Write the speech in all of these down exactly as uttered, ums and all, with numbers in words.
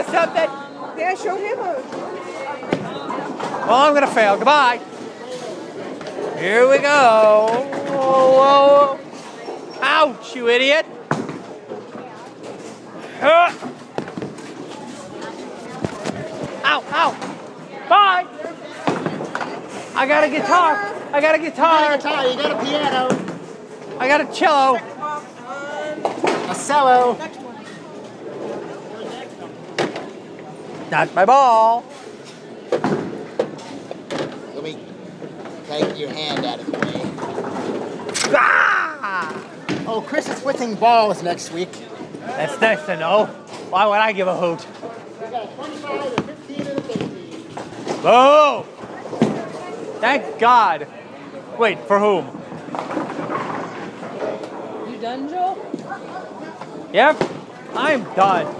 or something. Yeah, show him a... Well, I'm going to fail. Goodbye. Here we go. Whoa, whoa. Ouch, you idiot. Uh. Ow, ow. Bye. I got a guitar. I got a guitar. You got a guitar. You got a piano. I got a cello. A cello. Not my ball. Let me take your hand out of the way. Ah! Oh, Chris is whipping balls next week. That's nice to know. Why would I give a hoot? We got twenty-five, fifteen, and fifteen. Oh! Thank God. Wait, for whom? You done, Joel? Yep, I'm done.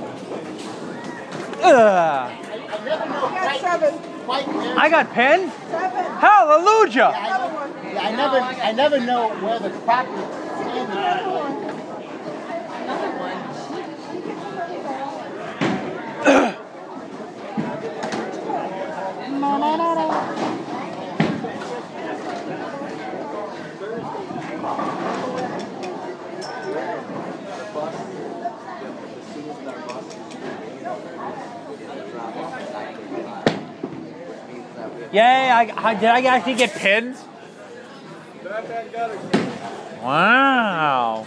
Ugh. I never know. Got seven. I got pen? Seven. Hallelujah! Yeah, I, yeah, I never I never know where the crop is standing. Another one. Another one. No, no, no, no. Yay, I, I, did I actually get pins? Wow.